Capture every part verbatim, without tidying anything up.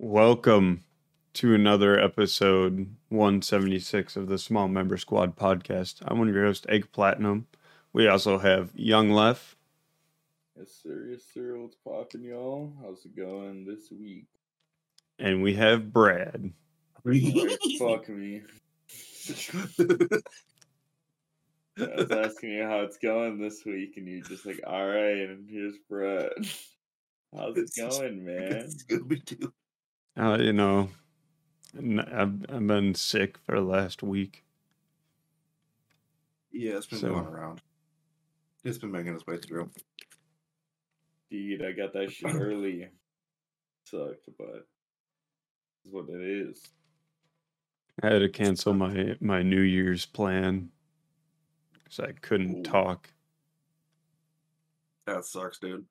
Welcome to another episode one seventy-six of the Small Member Squad podcast. I'm one of your hosts, Egg Platinum. We also have Young Lef. Yes, sir. Yes, sir. What's poppin', y'all? How's it going this week? And we have Brad. Right, fuck me. I was asking you how it's going this week, and you're just like, all right, and here's Brad. How's it going, man? Scooby-Doo. Uh, you know, I've, I've been sick for the last week. Yeah, it's been so, going around. It's been making its way through. Dude, I got that shit early. Sucked, but it's what it is. I had to cancel my, my New Year's plan because I couldn't Ooh. talk. That sucks, dude.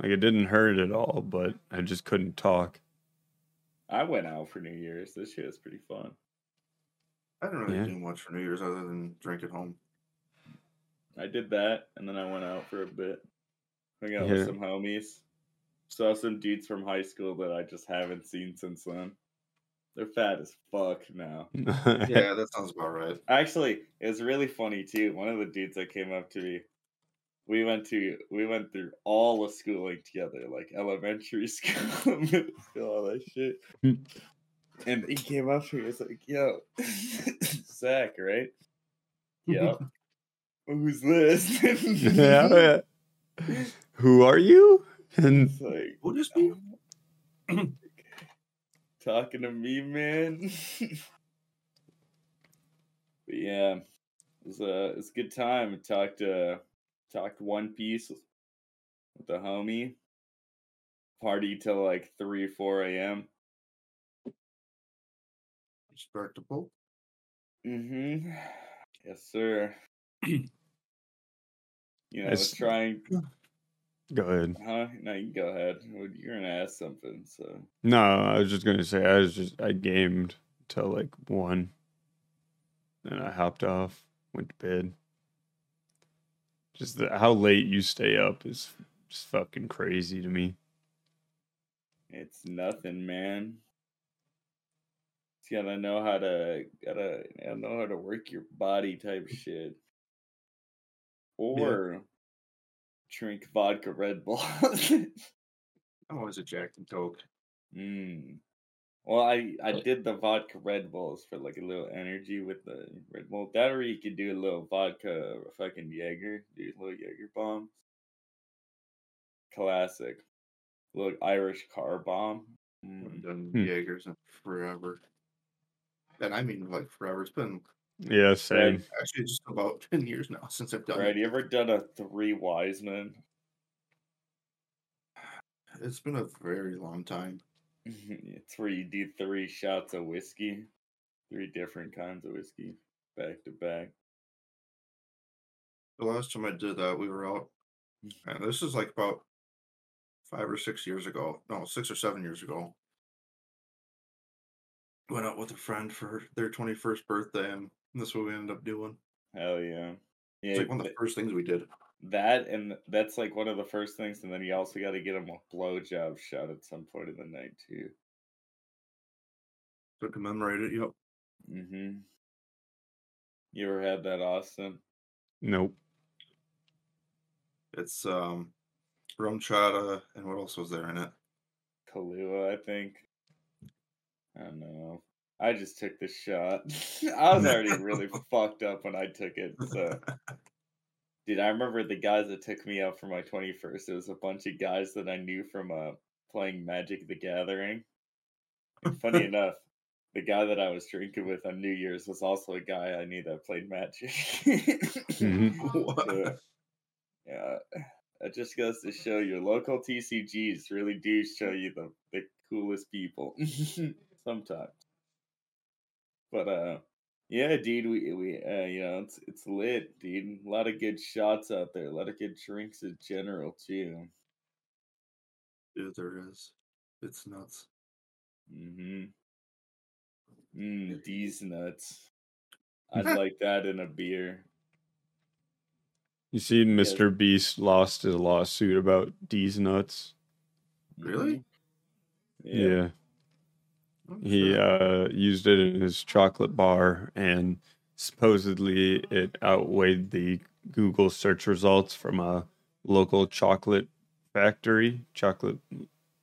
Like, it didn't hurt at all, but I just couldn't talk. I went out for New Year's. This year was pretty fun. I didn't really yeah. do much for New Year's other than drink at home. I did that, and then I went out for a bit. Hung out yeah. with some homies. Saw some dudes from high school that I just haven't seen since then. They're fat as fuck now. Yeah, that sounds about right. Actually, it was really funny, too. One of the dudes that came up to me, We went to we went through all of schooling together, like elementary school, middle school, all that shit. And he came up to me, he's like, "Yo, Zach, right? Yep. Who's this? yeah, yeah. Who are you?" And it's like, "What is me? Talking to me, man." But yeah, it was a it was a good time. I talked to. Uh, Talked One Piece with the homie. Party till like three, four a.m. Respectable. Mm-hmm. Yes, sir. You know, I was trying... Go ahead. Huh? No, you can go ahead. You're going to ask something, so... No, I was just going to say, I was just... I gamed till like one. Then I hopped off, went to bed. Just the, how late you stay up is just fucking crazy to me. It's nothing, man. You gotta know how to gotta, gotta know how to work your body type shit, or yeah. drink vodka Red Bull. I'm always a Jack and Coke. Mm. Well, I, I did the vodka Red Bulls for like a little energy with the Red Bull. That or you could do a little vodka fucking Jaeger. Do a little Jaeger bomb. Classic. A little Irish car bomb. Mm. I haven't done hmm. Jaegers in forever. And I mean like forever. It's been yeah, same. Like, actually just about ten years now since I've done right, it. Right, you ever done a Three Wise Men? It's been a very long time. It's where you do three shots of whiskey, three different kinds of whiskey, back to back. The last time I did that, we were out, and this is like about five or six years ago. No, six or seven years ago. Went out with a friend for their twenty-first birthday, and that's what we ended up doing. Hell yeah! Yeah, it's like one of the first things we did. That and that's like one of the first things, and then you also got to get him a blowjob shot at some point in the night too. To commemorate it, yep. Mm-hmm. You ever had that, Austin? Nope. It's um, rum chata, and what else was there in it? Kahlua, I think. I don't know. I just took the shot. I was already really fucked up when I took it, so. Dude, I remember the guys that took me out for my twenty-first. It was a bunch of guys that I knew from uh, playing Magic the Gathering. And funny enough, the guy that I was drinking with on New Year's was also a guy I knew that played Magic. mm-hmm. so, yeah, that just goes to show your local T C Gs really do show you the, the coolest people sometimes. But, uh... yeah, dude, we we uh, you know it's it's lit, dude. A lot of good shots out there. A lot of good drinks in general too. Yeah, there is. It's nuts. Mm-hmm. Mm, these nuts. I'd like that in a beer. You see, Mister Beast lost his lawsuit about these nuts. Really? Yeah. yeah. He uh, used it in his chocolate bar, and supposedly it outweighed the Google search results from a local chocolate factory, chocolate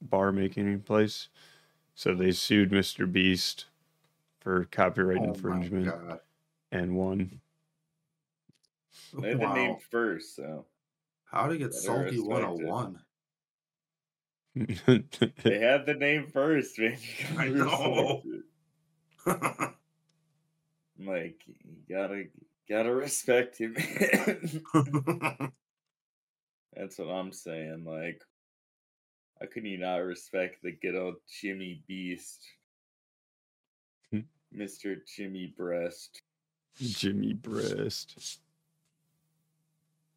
bar making place. So they sued Mister Beast for copyright oh infringement and won. They had wow. the name first, so. How to get salty one oh one. They had the name first, man. I know. Like, you gotta, gotta respect him. That's what I'm saying. Like, how can you not respect the good old Jimmy Beast? Hmm? Mister Jimmy Breast. Jimmy Breast.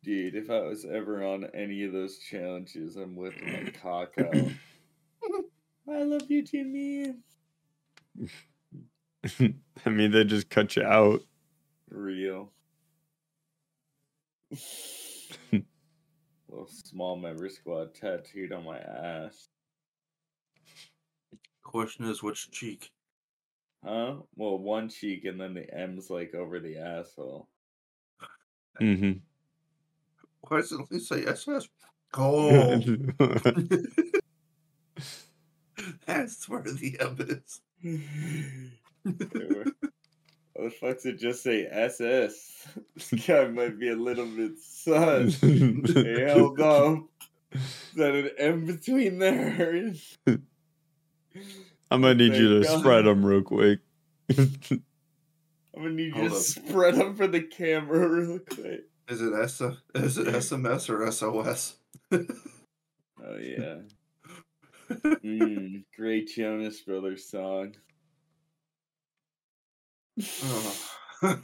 Dude, if I was ever on any of those challenges, I'm whipping my cock out. I love you, Jimmy. I mean, they just cut you out. Real. Little small member squad tattooed on my ass. Question is, which cheek? Huh? Well, one cheek, and then the M's like over the asshole. Mm-hmm. Why does it say S S? Oh. That's where the M is. Why the fuck does it just say S S? This guy might be a little bit sus. Hell no. Is that an M between there? I'm going to need you to God. spread them real quick. I'm going to need Hold you to up. spread them for the camera real quick. Is it S? Is it S M S or S O S? Oh yeah. Mm, great Jonas Brothers song. Oh.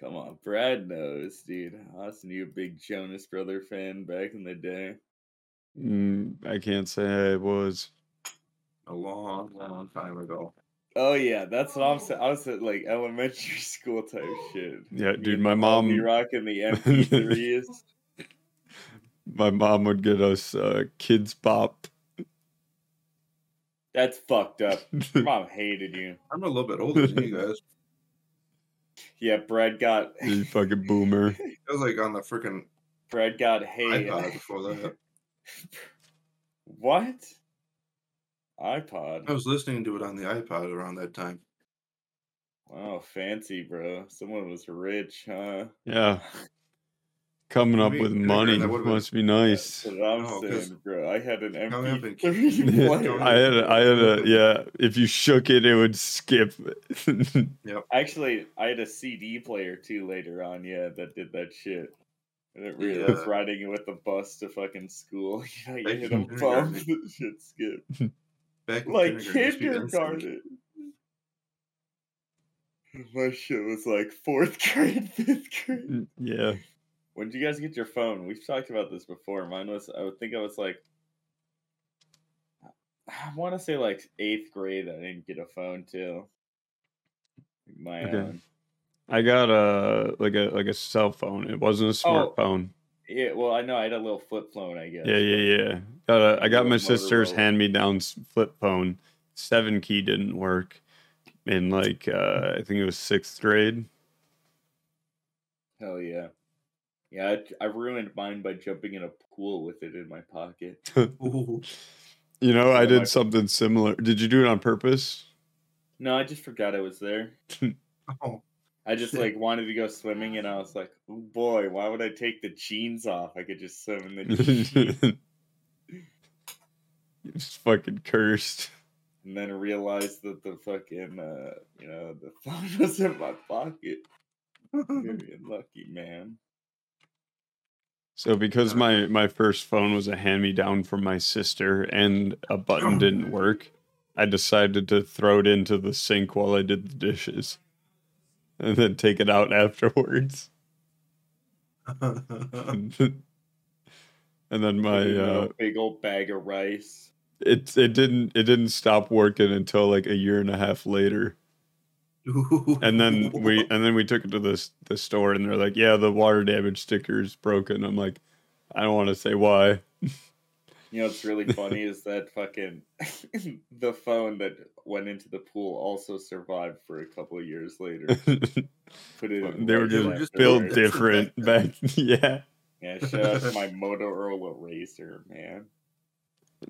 Come on, Brad knows, dude. Austin, you a big Jonas Brother fan back in the day? Mm, I can't say I was. A long, long time ago. Oh yeah, that's what I'm saying. I was at like elementary school type shit. Yeah, dude, my mom be rocking the M P threes. My mom would get us uh, Kids Bop. That's fucked up. Your mom hated you. I'm a little bit older than you guys. Yeah, Brad got you fucking boomer. It was like on the freaking Brad got hated before that. What? iPod. I was listening to it on the iPod around that time. Wow, fancy, bro. Someone was rich, huh? Yeah. Coming up with money must be nice. That's what I'm oh, saying, bro. I had an M P three. I had a, I had a, yeah, if you shook it, it would skip. Yep. Actually, I had a C D player, too, later on, yeah, that did that shit. I didn't realize yeah. riding with the bus to fucking school. You know, you hit a bump, that shit skipped. Back like kindergarten. My shit was like fourth grade, fifth grade. Yeah. When did you guys get your phone? We've talked about this before. Mine was, I would think I was like, I want to say like eighth grade. I didn't get a phone till my okay. own. I got a like a like a cell phone. It wasn't a smartphone. Oh. Yeah, well, I know I had a little flip phone, I guess. Yeah, yeah, yeah. Got a, I got my Motorola. sister's hand-me-down flip phone. Seven key didn't work in like uh, I think it was sixth grade. Hell yeah, yeah. I, I ruined mine by jumping in a pool with it in my pocket. You know, I did something similar. Did you do it on purpose? No, I just forgot I was there. Oh. I just like wanted to go swimming, and I was like, "Oh boy, why would I take the jeans off? I could just swim in the jeans." You're just fucking cursed. And then I realized that the fucking, uh, you know, the phone was in my pocket. Very lucky, man. So because my my first phone was a hand-me-down from my sister, and a button didn't work, I decided to throw it into the sink while I did the dishes. And then take it out afterwards. And then my uh, big old bag of rice. It it didn't it didn't stop working until like a year and a half later. Ooh. And then we and then we took it to the the store, and they're like, "Yeah, the water damage sticker is broken." I'm like, I don't want to say why. You know what's really funny is that fucking the phone that went into the pool also survived for a couple of years later. Put it in they were just built different back. Yeah. Yeah, shout out to my Motorola Razr, man.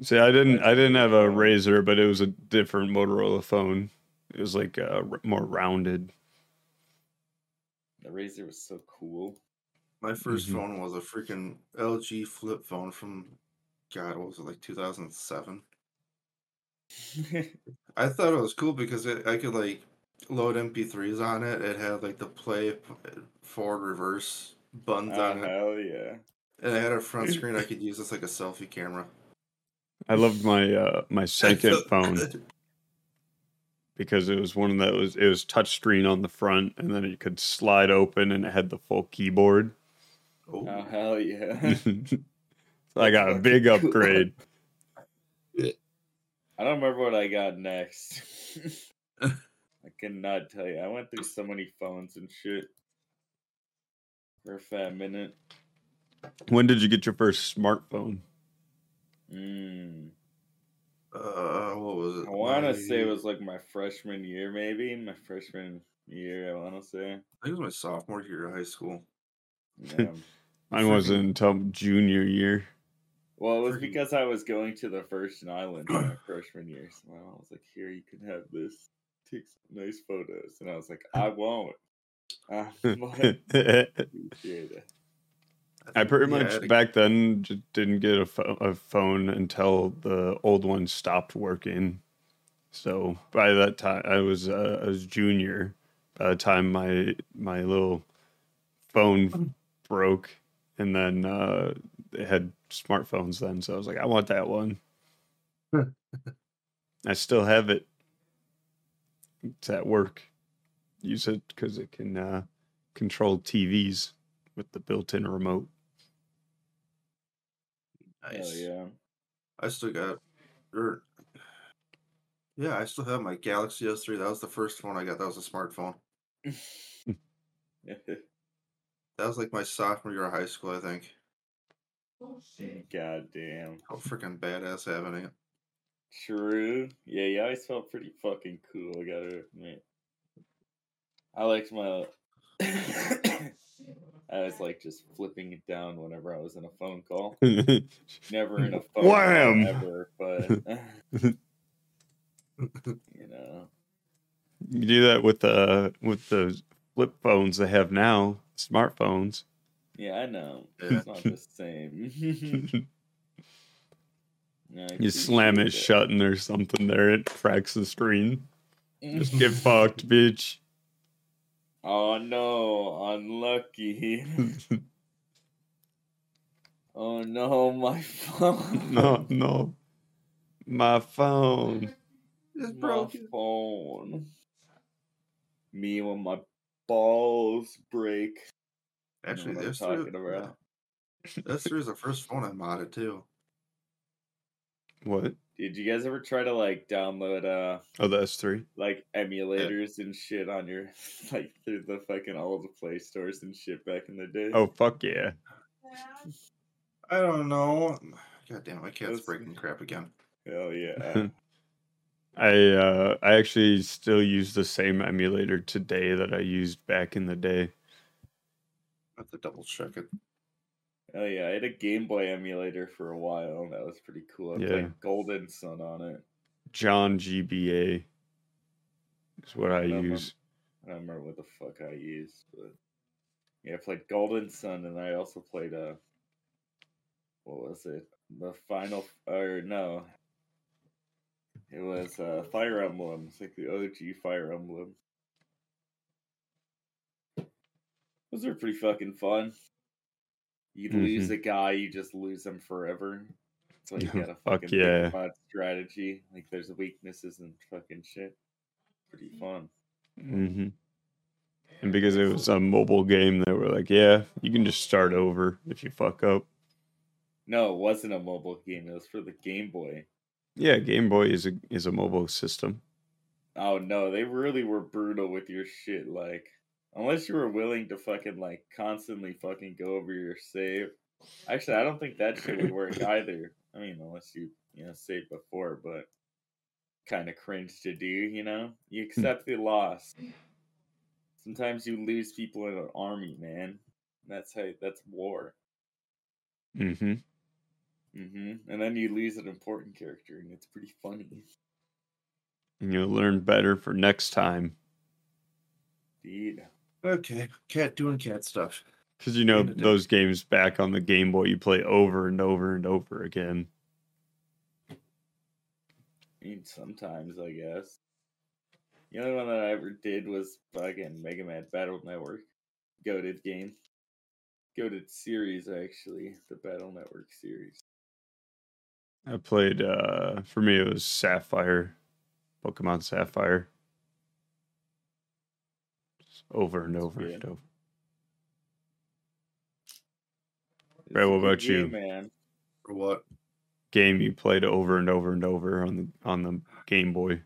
See, I didn't, I didn't have a Razr, but it was a different Motorola phone. It was like uh, more rounded. The Razr was so cool. My first mm-hmm. phone was a freaking L G flip phone from. God, what was it, like two thousand seven? I thought it was cool because it, I could, like, load M P threes on it. It had, like, the play forward reverse buttons oh, on it. Hell yeah. And I had a front screen I could use as, like, a selfie camera. I loved my uh, my second phone because it was one that was, it was touch screen on the front, and then it could slide open, and it had the full keyboard. Oh, oh hell yeah. So I got a big upgrade. I don't remember what I got next. I cannot tell you. I went through so many phones and shit for a fat minute. When did you get your first smartphone? Mm. Uh, what was it? I want to say it was like my freshman year, maybe. My freshman year, I want to say. I think it was my sophomore year of high school. Yeah. Mine wasn't until junior year. Well, it was because I was going to the Virgin Islands my freshman year. So my mom was like, here, you can have this. Take some nice photos. And I was like, I won't. I won't. I pretty much, yeah, back then, just didn't get a, fo- a phone until the old one stopped working. So by that time, I was uh, I was junior. By the time my, my little phone broke. And then uh, they had smartphones then. So I was like, I want that one. I still have it. It's at work. Use it because it can uh, control T Vs with the built-in remote. Nice. Oh, yeah. I still got... Or, yeah, I still have my Galaxy S three. That was the first phone I got. That was a smartphone. That was like my sophomore year of high school, I think. God damn. How freaking badass having it. True. Yeah, you always felt pretty fucking cool, I gotta admit. I liked my... I was like just flipping it down whenever I was in a phone call. Never in a phone Wham! Call ever, but... you know. You do that with uh, with the flip phones they have now. Smartphones. Yeah, I know. It's not the same. No, you slam it, it shut and there's something there. It cracks the screen. Just get fucked, bitch. Oh, no. Unlucky. Oh, no. My phone. No, no. My phone. It's broken. My phone. Me with my balls break. Actually, that's talking about. That's through the first phone I modded too. What? Did you guys ever try to like download uh oh the S three like emulators yeah. and shit on your like through the fucking all the Play Stores and shit back in the day? Oh fuck yeah! I don't know. God damn, my cat's that's... breaking crap again. Hell yeah. I uh, I actually still use the same emulator today that I used back in the day. I have to double check it. Oh yeah, I had a Game Boy emulator for a while. That was pretty cool. I yeah. played Golden Sun on it. John G B A is what I, I use. Remember, I don't remember what the fuck I used, but yeah, I played Golden Sun, and I also played a uh, what was it? The final or no. It was uh, Fire Emblem. It's like the O G Fire Emblem. Those are pretty fucking fun. You mm-hmm. lose a guy, you just lose him forever. It's like you got a fucking Fuck yeah. big mod strategy. Like there's weaknesses and fucking shit. Pretty fun. Mm-hmm. And because it was a mobile game, they were like, yeah, you can just start over if you fuck up. No, it wasn't a mobile game. It was for the Game Boy. Yeah, Game Boy is a is a mobile system. Oh no, they really were brutal with your shit. Like Unless you were willing to fucking like constantly fucking go over your save. Actually, I don't think that shit would work either. I mean, unless you, you know, saved before, but kind of cringe to do, you know? You accept the loss. Sometimes you lose people in an army, man. That's how, that's war. Mm-hmm. Mm-hmm. And then you lose an important character, and it's pretty funny. And you'll learn better for next time. Indeed. Okay, cat doing cat stuff. Because, you know, those games back on the Game Boy, you play over and over and over again. I mean, sometimes, I guess. The only one that I ever did was fucking Mega Man Battle Network. Goated game. Goated series, actually. The Battle Network series. I played, uh, for me, it was Sapphire. Pokemon Sapphire. Just over and over and over. Right, what about game, you? Man. Or what game you played over and over and over on the on the Game Boy?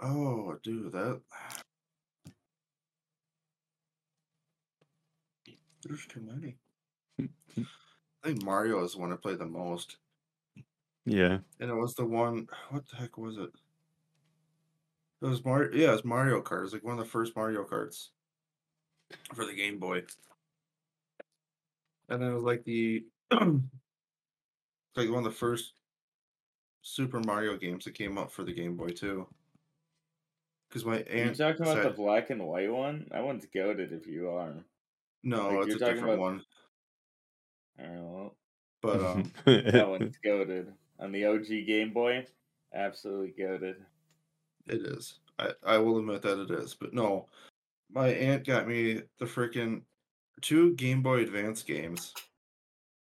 Oh, dude, that there's too many. I think Mario is the one I played the most. Yeah, and it was the one. What the heck was it? It was Mario. Yeah, it was Mario Kart. It was like one of the first Mario Karts for the Game Boy. And then it was like the like one of the first Super Mario games that came out for the Game Boy too. Because my aunt you're talking said, about the black and white one? That one's goated if you are. No, like, it's a different about... one. I don't know. But um, that one's goated. On the O G Game Boy, absolutely goated. It is. I, I will admit that it is. But no, my aunt got me the freaking two Game Boy Advance games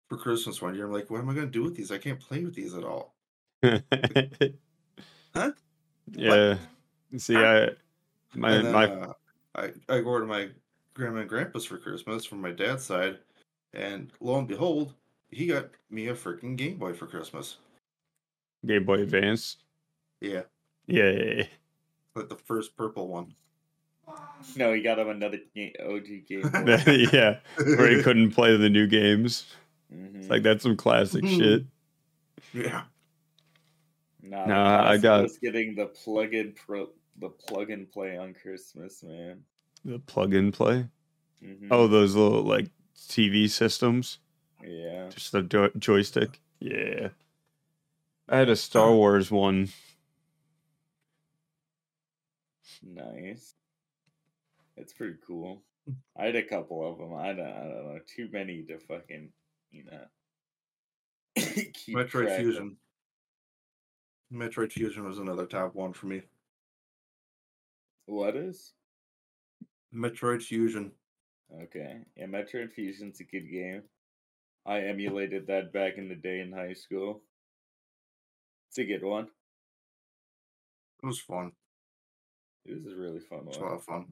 for Christmas one year. I'm like, what am I going to do with these? I can't play with these at all. Huh? Yeah. What? See, I... My, and then, my... Uh, I, I go to my grandma and grandpa's for Christmas from my dad's side, and lo and behold, he got me a freaking Game Boy for Christmas. Game Boy Advance? Yeah. Yeah, yeah, yeah. Like the first purple one. No, he got him another O G Game Boy. Yeah, where he couldn't play the new games. Mm-hmm. It's like, that's some classic shit. Yeah. Nah, nah I, I got... was getting the plug-in pro... the plug-and-play on Christmas, man. The plug-and-play? Mm-hmm. Oh, those little, like, T V systems? Yeah. Just the jo- joystick? Yeah. I had a Star Wars one. Nice. It's pretty cool. I had a couple of them. I don't, I don't know. Too many to fucking, you know. keep Metroid Fusion. Of. Metroid Fusion was another top one for me. What is? Metroid Fusion. Okay. Yeah, Metroid Fusion's a good game. I emulated that back in the day in high school. It's a good one. It was fun. It was a really fun one. It was a lot of fun.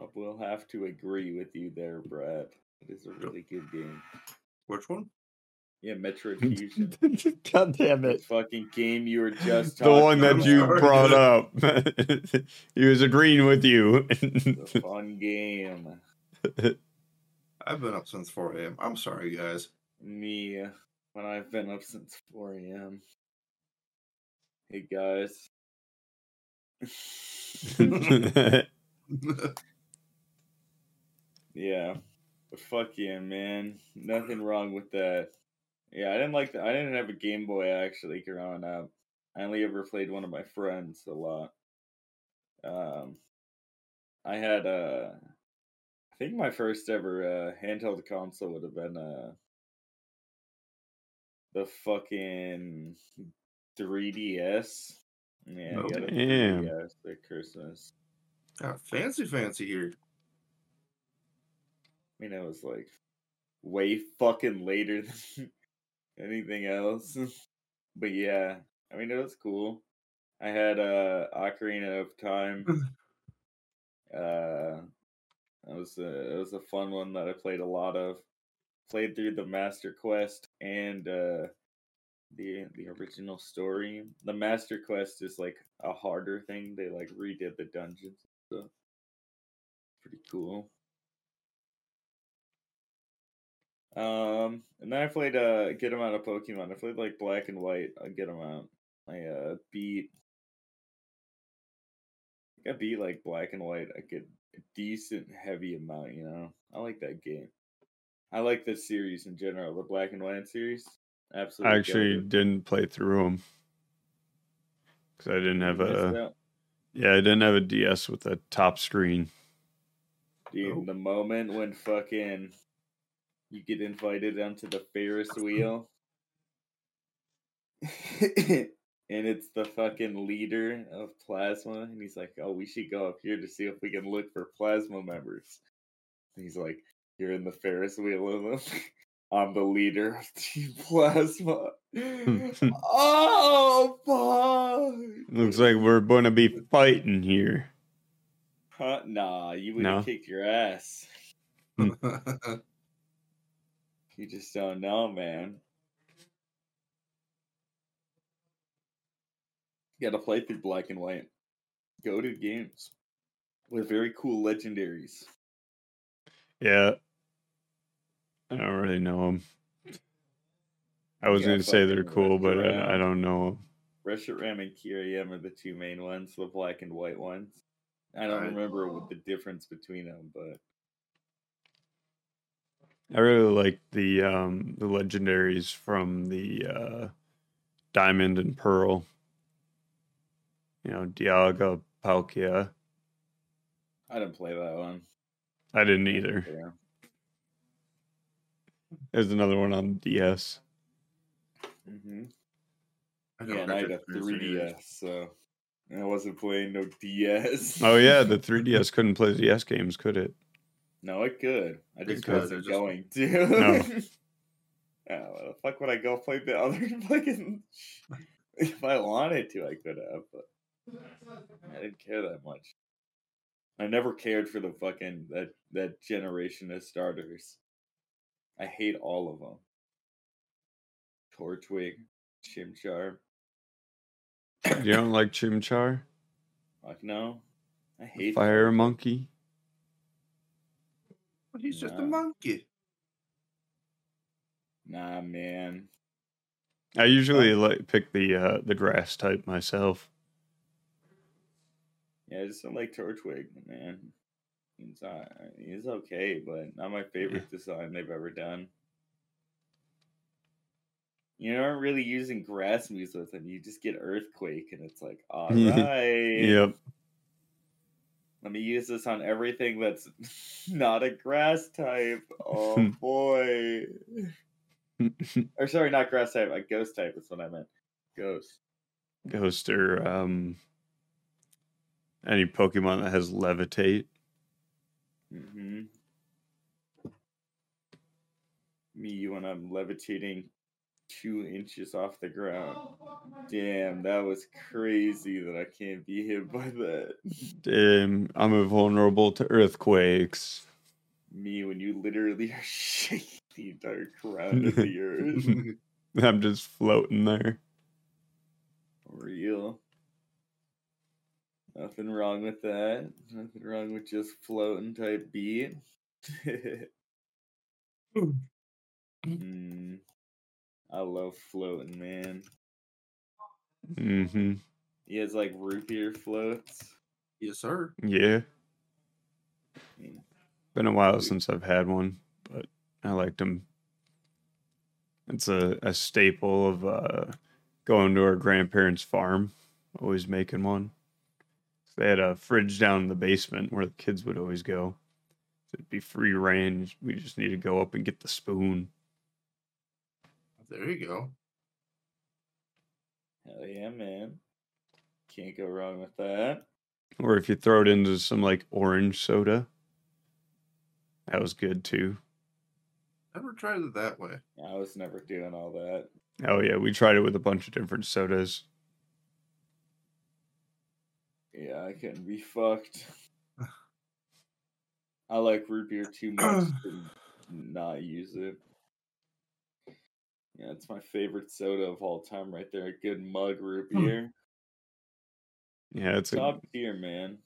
I will have to agree with you there, Brad. It is a really good game. Which one? Yeah, Metroid Fusion. God damn it. The fucking game you were just talking about. The one that you brought up. He was agreeing with you. It's a fun game. I've been up since four a.m. I'm sorry, guys. Me, when I've been up since four a.m. Hey, guys. Yeah, but fuck yeah, man. Nothing wrong with that. Yeah, I didn't like that. I didn't have a Game Boy actually growing up. I only ever played one of my friends a lot. Um, I had a. Uh, I think my first ever uh, handheld console would have been uh the fucking three D S. Yeah, oh, I got a three D S at Christmas. Oh, fancy, fancy here. I mean, it was like way fucking later than anything else. But yeah, I mean, it was cool. I had a uh, Ocarina of Time. uh, it was a, it was a fun one that I played a lot of. Played through the Master Quest and uh, the the original story. The Master Quest is like a harder thing. They like redid the dungeons and stuff. Pretty cool. Um, and then I played uh Get 'em Out of Pokemon. I played like Black and White. I Get 'em Out. I uh beat. I think I beat like Black and White. I get a decent heavy amount. You know, I like that game. I like this series in general, the Black and White series. Absolutely. I actually gutted. didn't play through them because I didn't have a. Yeah, I didn't have a D S with a top screen. Dude, oh. The moment when fucking. You get invited onto the Ferris wheel. And it's the fucking leader of Plasma. And he's like, oh, we should go up here to see if we can look for Plasma members. And he's like, you're in the Ferris wheel of them. I'm the leader of Team Plasma. Oh, fuck! Looks like we're going to be fighting here. Huh? Nah, you would have no. kicked your ass. You just don't know, man. You gotta play through Black and White. Go to games with very cool legendaries. Yeah. I don't really know them. I was gonna say they're cool, but I, I don't know them. Reshiram Ram and Kyurem are the two main ones, the Black and White ones. I don't remember what the difference between them, but... I really like the um, the legendaries from the uh, Diamond and Pearl. You know, Dialga, Palkia. I didn't play that one. I didn't either. Yeah. There's another one on D S. Mm-hmm. I yeah, and I had a three D S, so I wasn't playing no D S. Oh yeah, the three D S couldn't play D S games, could it? No, it could. I just because wasn't just... going to. No. Oh, why the fuck would I go play the other fucking... If I wanted to, I could have, but I didn't care that much. I never cared for the fucking... That, that generation of starters. I hate all of them. Torchwig. Chimchar. You don't like Chimchar? Fuck no. I hate... Fire them. Monkey. He's nah. just a monkey. Nah, man. I usually like pick the uh, the grass type myself. Yeah, I just don't like Torchwig, man. He's uh, he's okay, but not my favorite yeah. design they've ever done. You aren't really using grass moves with him. You just get Earthquake, and it's like, all right. Yep. Let me use this on everything that's not a grass type. Oh, boy. Or, sorry, not grass type. A ghost type is what I meant. Ghost. Ghost or um, any Pokemon that has Levitate. Mm-hmm. Me, you, and I'm levitating two inches off the ground. Damn, that was crazy that I can't be hit by that. Damn, I'm invulnerable to earthquakes. Me, when you literally are shaking the entire ground of the earth. I'm just floating there. Real. Nothing wrong with that. Nothing wrong with just floating type beat. Hmm. I love floating, man. Mm-hmm. He has, like, root beer floats. Yes, sir. Yeah. yeah. Been a while since I've had one, but I liked them. It's a, a staple of uh, going to our grandparents' farm, always making one. So they had a fridge down in the basement where the kids would always go. So it'd be free range. We just need to go up and get the spoon. There you go. Hell yeah, man. Can't go wrong with that. Or if you throw it into some, like, orange soda. That was good, too. Never tried it that way. I was never doing all that. Oh, yeah. We tried it with a bunch of different sodas. Yeah, I couldn't be fucked. I like root beer too much to not use it. Yeah, it's my favorite soda of all time right there. A good mug root beer. Yeah, it's top a, tier, man.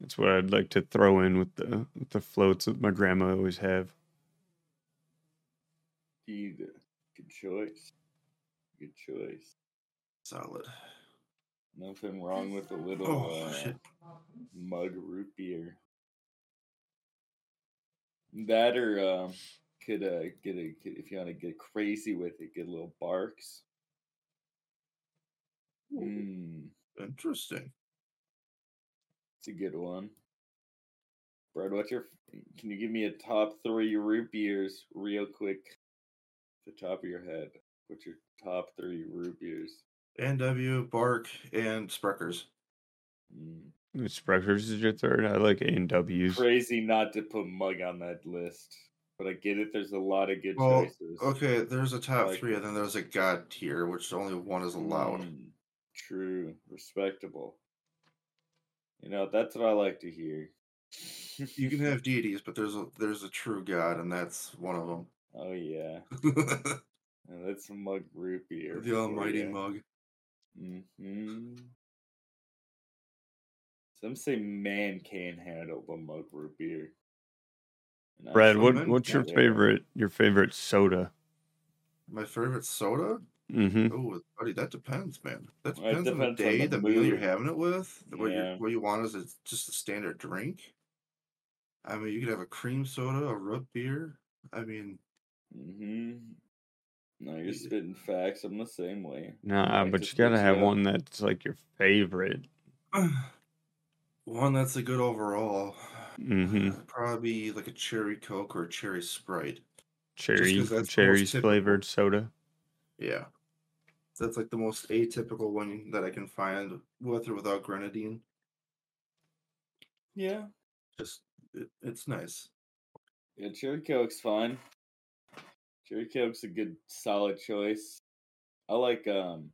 That's what I'd like to throw in with the with the floats that my grandma always have. Dude, good choice. Good choice. Solid. Nothing wrong with a little oh, uh, shit. mug root beer. That or um, could uh, get a could, if you want to get crazy with it, get a little Barq's. Mm. Interesting. It's a good one. Brad, what's your? Can you give me a top three root beers real quick? The top of your head. What's your top three root beers? A and W, Barq, and Sprecher's. Mm. Sprecher's is your third. I like A and W's. Crazy not to put Mug on that list, but I get it. There's a lot of good well, choices. Okay, there's a top like, three, and then there's a god tier, which only one is allowed. True, respectable. You know, that's what I like to hear. You can have deities, but there's a there's a true god, and that's one of them. Oh yeah, and that's a Mug root beer. The almighty yeah. Mug. Mm-hmm. Some say man can't handle the mug root beer. And Brad, what what's your favorite your favorite soda? My favorite soda? Mm-hmm. Oh, buddy, that depends, man. That depends, well, depends on the day, on the, the meal you're having it with. Yeah. What, you're, what you want is a, just a standard drink. I mean, you could have a cream soda, a root beer. I mean... Mm-hmm. No, you're spitting facts. I'm the same way. Nah, like but you gotta have out. one that's like your favorite. One that's a good overall. Mm-hmm. Probably like a cherry Coke or a cherry Sprite. Cherry, cherries flavored soda. Yeah, that's like the most atypical one that I can find with or without grenadine. Yeah, just it, it's nice. Yeah, cherry Coke's fine. Cherry Coke's a good, solid choice. I like um,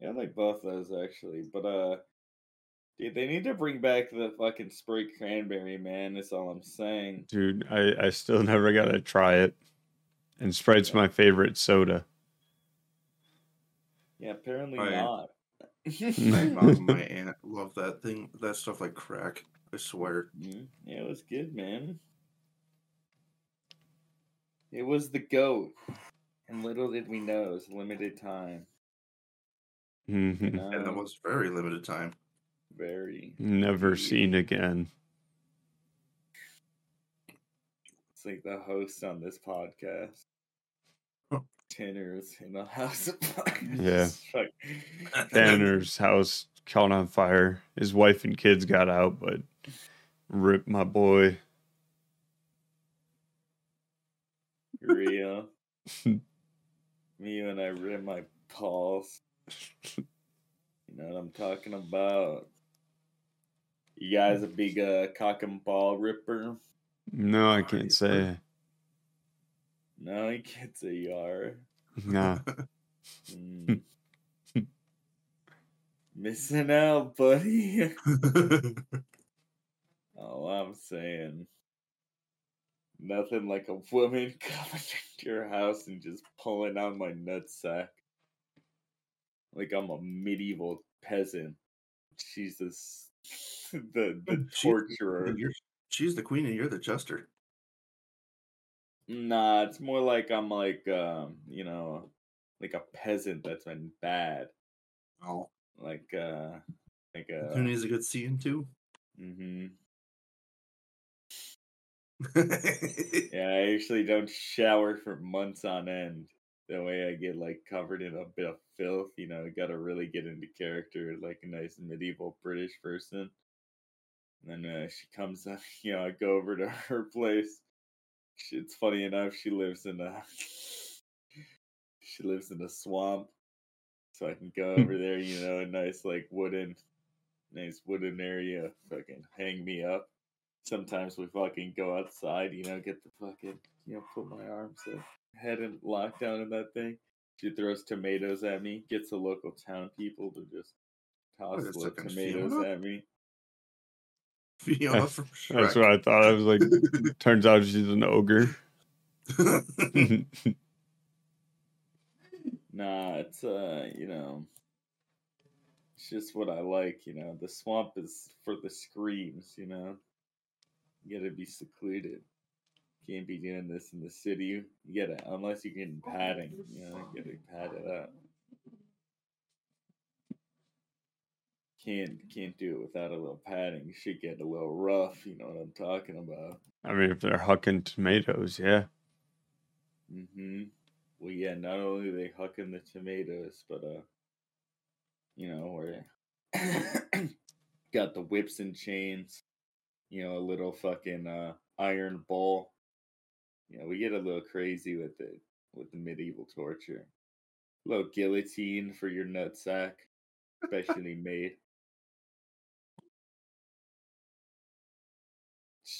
yeah, I like both those actually, but uh. Dude, they need to bring back the fucking Sprite Cranberry, man. That's all I'm saying. Dude, I, I still never got to try it. And Sprite's yeah. my favorite soda. Yeah, apparently I, not. My mom, my aunt love that thing. That stuff like crack, I swear. Mm-hmm. Yeah, it was good, man. It was the GOAT. And little did we know, it was limited time. Mm-hmm. You know? And that was very limited time. Very never weird. Seen again. It's like the host on this podcast. Oh. Tanner's in the house of yeah. Tanner's house caught on fire. His wife and kids got out, but rip my boy. Real. Me and I rip my pulse. You know what I'm talking about. You guys a big uh, cock and ball ripper? No, I can't say. No, you can't say you are. Nah. Mm. Missing out, buddy. Oh, I'm saying. Nothing like a woman coming into your house and just pulling on my nutsack. Like I'm a medieval peasant. Jesus. The the torturer. She's, she's the queen and you're the jester. Nah, it's more like I'm like um, you know, like a peasant that's been bad. Oh. Like uh like a who needs a good scene too? Mm-hmm. Yeah, I actually don't shower for months on end. That way I get like covered in a bit of filth, you know, gotta really get into character like a nice medieval British person. And then uh, she comes up, you know, I go over to her place. She, it's funny enough, she lives in a she lives in a swamp. So I can go over there, you know, a nice like wooden nice wooden area, fucking hang me up. Sometimes we fucking go outside, you know, get the fucking, you know, put my arms up. Head in lockdown in that thing. She throws tomatoes at me. Gets the local town people to just toss oh, like tomatoes Fiona? at me. Fiona that's, from Shrek. That's what I thought. I was like, turns out she's an ogre. Nah, it's, uh, you know, it's just what I like, you know. The swamp is for the screams, you know. You gotta be secluded. Can't be doing this in the city. You gotta, unless you're getting padding, you know, you gotta pad it up. Can't can't do it without a little padding. Shit get a little rough, you know what I'm talking about. I mean, if they're hucking tomatoes, yeah. Mm-hmm. Well, yeah, not only are they hucking the tomatoes, but, uh, you know, we're got the whips and chains, you know, a little fucking uh, iron ball. You know, we get a little crazy with it, with the medieval torture. A little guillotine for your nutsack, specially made.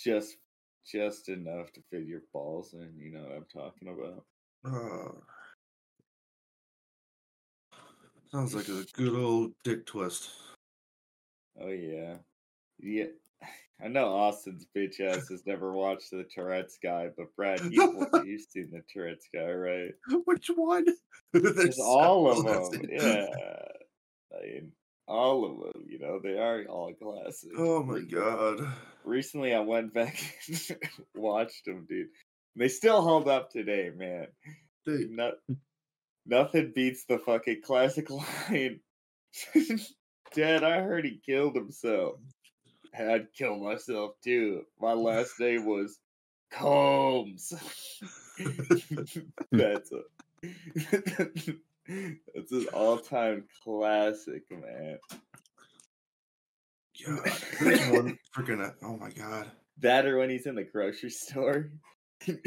Just, just enough to fit your balls in, you know what I'm talking about. Oh. Sounds like a good old dick twist. Oh, yeah. Yeah. I know Austin's bitch ass has never watched the Tourette's Guy, but Brad, you, you've seen the Tourette's Guy, right? Which one? There's all of them. Yeah. I mean, all of them, you know, they are all classics. Oh my god. Recently I went back and watched them, dude. They still hold up today, man. Dude. No, nothing beats the fucking classic line. Dad, I heard he killed himself. I'd kill myself too. My last name was Combs. That's a that's an all-time classic, man. God, there's one freaking. Oh my god. That or when he's in the grocery store. And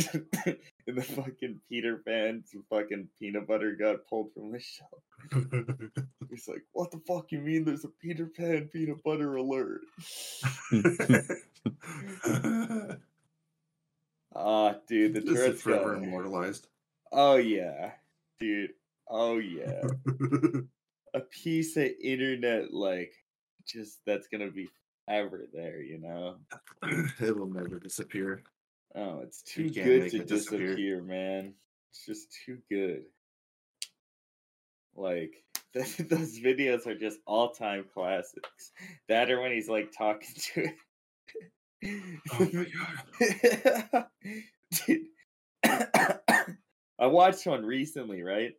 the fucking Peter Pan's fucking peanut butter got pulled from the shelf. He's like, what the fuck you mean there's a Peter Pan peanut butter alert? Ah, dude, the Tourette's forever immortalized. Oh, yeah. Dude. Oh, yeah. A piece of internet, like, just, that's gonna be ever there, you know? It will never disappear. Oh, it's too good to disappear. disappear, man. It's just too good. Like, th- those videos are just all-time classics. That or when he's, like, talking to it. Oh, my God. Dude. I watched one recently, right?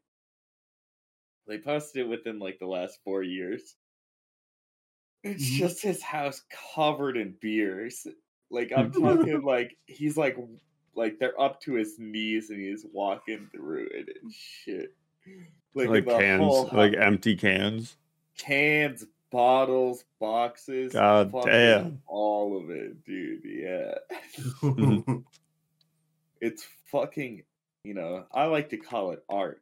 They posted it within, like, the last four years. It's mm-hmm. just his house covered in beers. Like, I'm talking, like, he's, like, like they're up to his knees, and he's walking through it and shit. Like, like cans, whole, like empty cans? Cans, bottles, boxes. God damn. All of it, dude, yeah. It's fucking, you know, I like to call it art.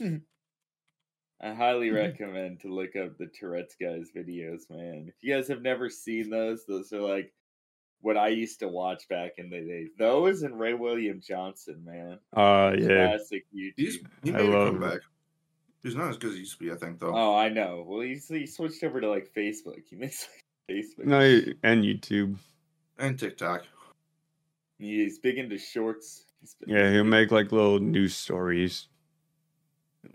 I highly recommend to look up the Tourette's Guys videos, man. If you guys have never seen those, those are, like, what I used to watch back in the day. Those and Ray William Johnson, man. Uh, yeah. Classic YouTube. He's, he made a comeback. He's not as good as he used to be, I think, though. Oh, I know. Well, he, he switched over to, like, Facebook. He makes, like, Facebook. No, and YouTube. And TikTok. He's big into shorts. Yeah, he'll make, like, little news stories.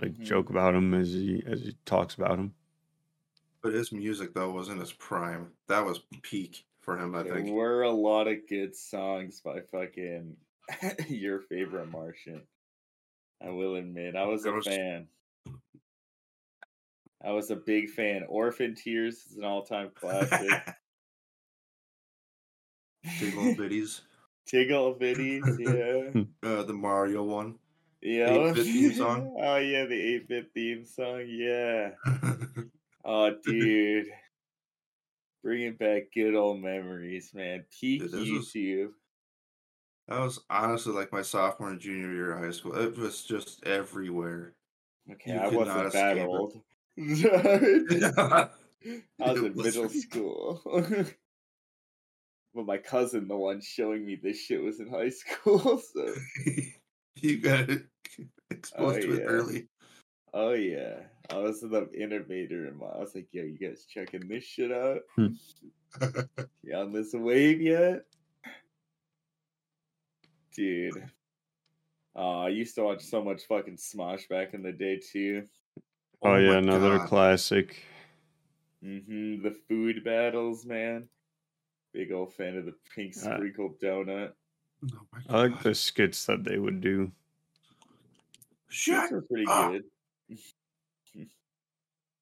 Like, mm-hmm. joke about him as he as he talks about him. But his music, though, wasn't his prime. That was peak. For him, I there think. There were a lot of good songs by fucking Your Favorite Martian. I will admit, I was a fan. I was a big fan. Orphan Tears is an all-time classic. Tiggle Bitties. Tiggle Bitties, yeah. Uh, the Mario one. Yeah. eight-bit theme song. Oh, yeah, the eight-bit theme song, yeah. Oh, dude. Bringing back good old memories, man. Peak Dude, YouTube. Was, that was honestly like my sophomore and junior year of high school. It was just everywhere. Okay, you I wasn't that old. I was it in was middle school. Well, my cousin, the one showing me this shit, was in high school. So you got exposed oh, to yeah. it early. Oh, yeah. I was the innovator in my. I was like, yo, you guys checking this shit out? You on this wave yet? Dude. Oh, I used to watch so much fucking Smosh back in the day, too. Oh, oh yeah, another God. classic. Mm-hmm, the food battles, man. Big old fan of the pink sprinkled uh, donut. Oh my God. I like the skits that they would do. Shut Skits are pretty up. good.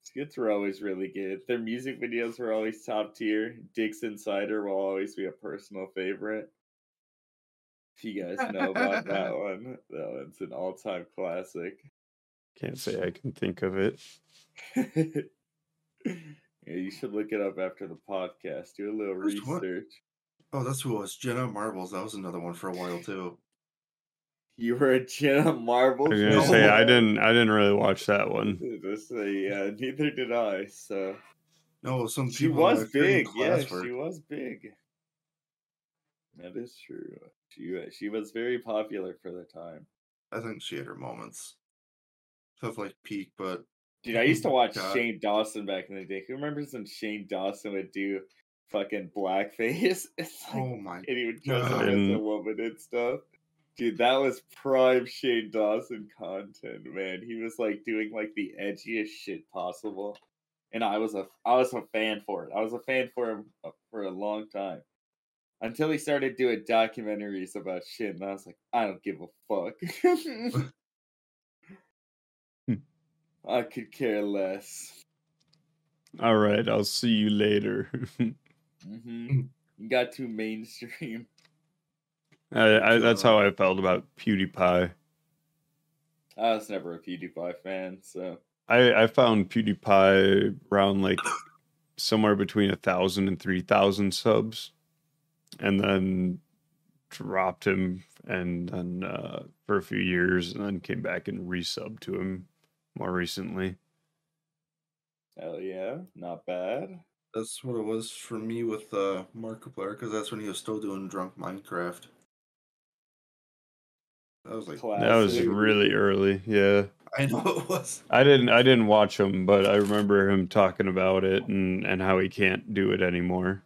Skits were always really good. Their music videos were always top tier. Dick's Insider will always be a personal favorite. If you guys know about that one, that one's an all-time classic. Can't say I can think of it. Yeah, you should look it up after the podcast. Do a little Where's research. What? Oh, that's who it was. Jenna Marbles. That was another one for a while too. You were a Jenna Marbles. I was gonna no. say I didn't. I didn't really watch that one. Yeah, uh, neither did I. So no, some she was big. Yeah, for... she was big. That is true. She she was very popular for the time. I think she had her moments. Stuff like peak, but. Dude, I used to watch God. Shane Dawson back in the day. Who remembers when Shane Dawson would do fucking blackface? It's like, oh my! And he would dress up as a woman and stuff. Dude, that was prime Shane Dawson content, man. He was like doing like the edgiest shit possible, and I was a I was a fan for it. I was a fan for him for a long time until he started doing documentaries about shit, and I was like, I don't give a fuck. I could care less. All right, I'll see you later. mm-hmm. You got too mainstream. I, I, that's how I felt about PewDiePie. I was never a PewDiePie fan, so... I, I found PewDiePie around, like, somewhere between one thousand and three thousand subs. And then dropped him and then uh, for a few years and then came back and resubbed to him. More recently. Hell yeah, not bad. That's what it was for me with uh, Markiplier, because that's when he was still doing Drunk Minecraft. That was like Classic. That was really early, yeah. I know it was. I didn't. I didn't watch him, but I remember him talking about it and, and how he can't do it anymore.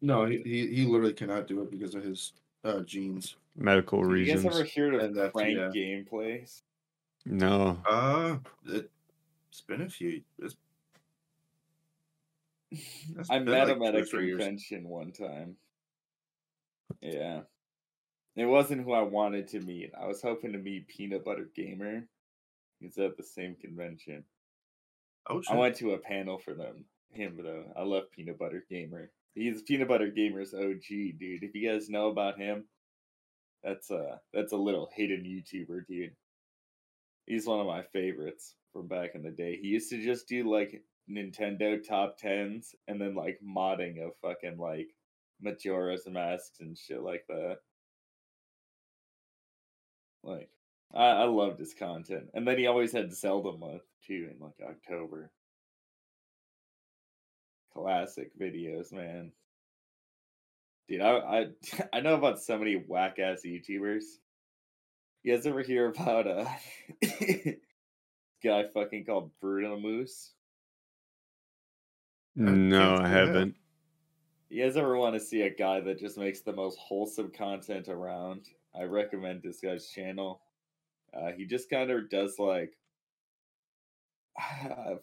No, he he literally cannot do it because of his uh, genes, medical Did reasons. You guys ever hear of that, Frank yeah. gameplays? No. Uh, it's been a few. It's, I met like him at a convention years. one time. Yeah. It wasn't who I wanted to meet. I was hoping to meet Peanut Butter Gamer. He's at the same convention. Oh, sure. I went to a panel for them. Him, though. I love Peanut Butter Gamer. He's Peanut Butter Gamer's O G, dude. If you guys know about him, that's a, that's a little hidden YouTuber, dude. He's one of my favorites from back in the day. He used to just do, like, Nintendo top tens and then, like, modding of fucking, like, Majora's Masks and shit like that. Like, I, I loved his content. And then he always had Zelda month, too, in, like, October. Classic videos, man. Dude, I, I, I know about so many whack-ass YouTubers. You guys ever hear about a guy fucking called Bruno Moose? No, I haven't. You guys ever want to see a guy that just makes the most wholesome content around? I recommend this guy's channel. Uh, he just kind of does like...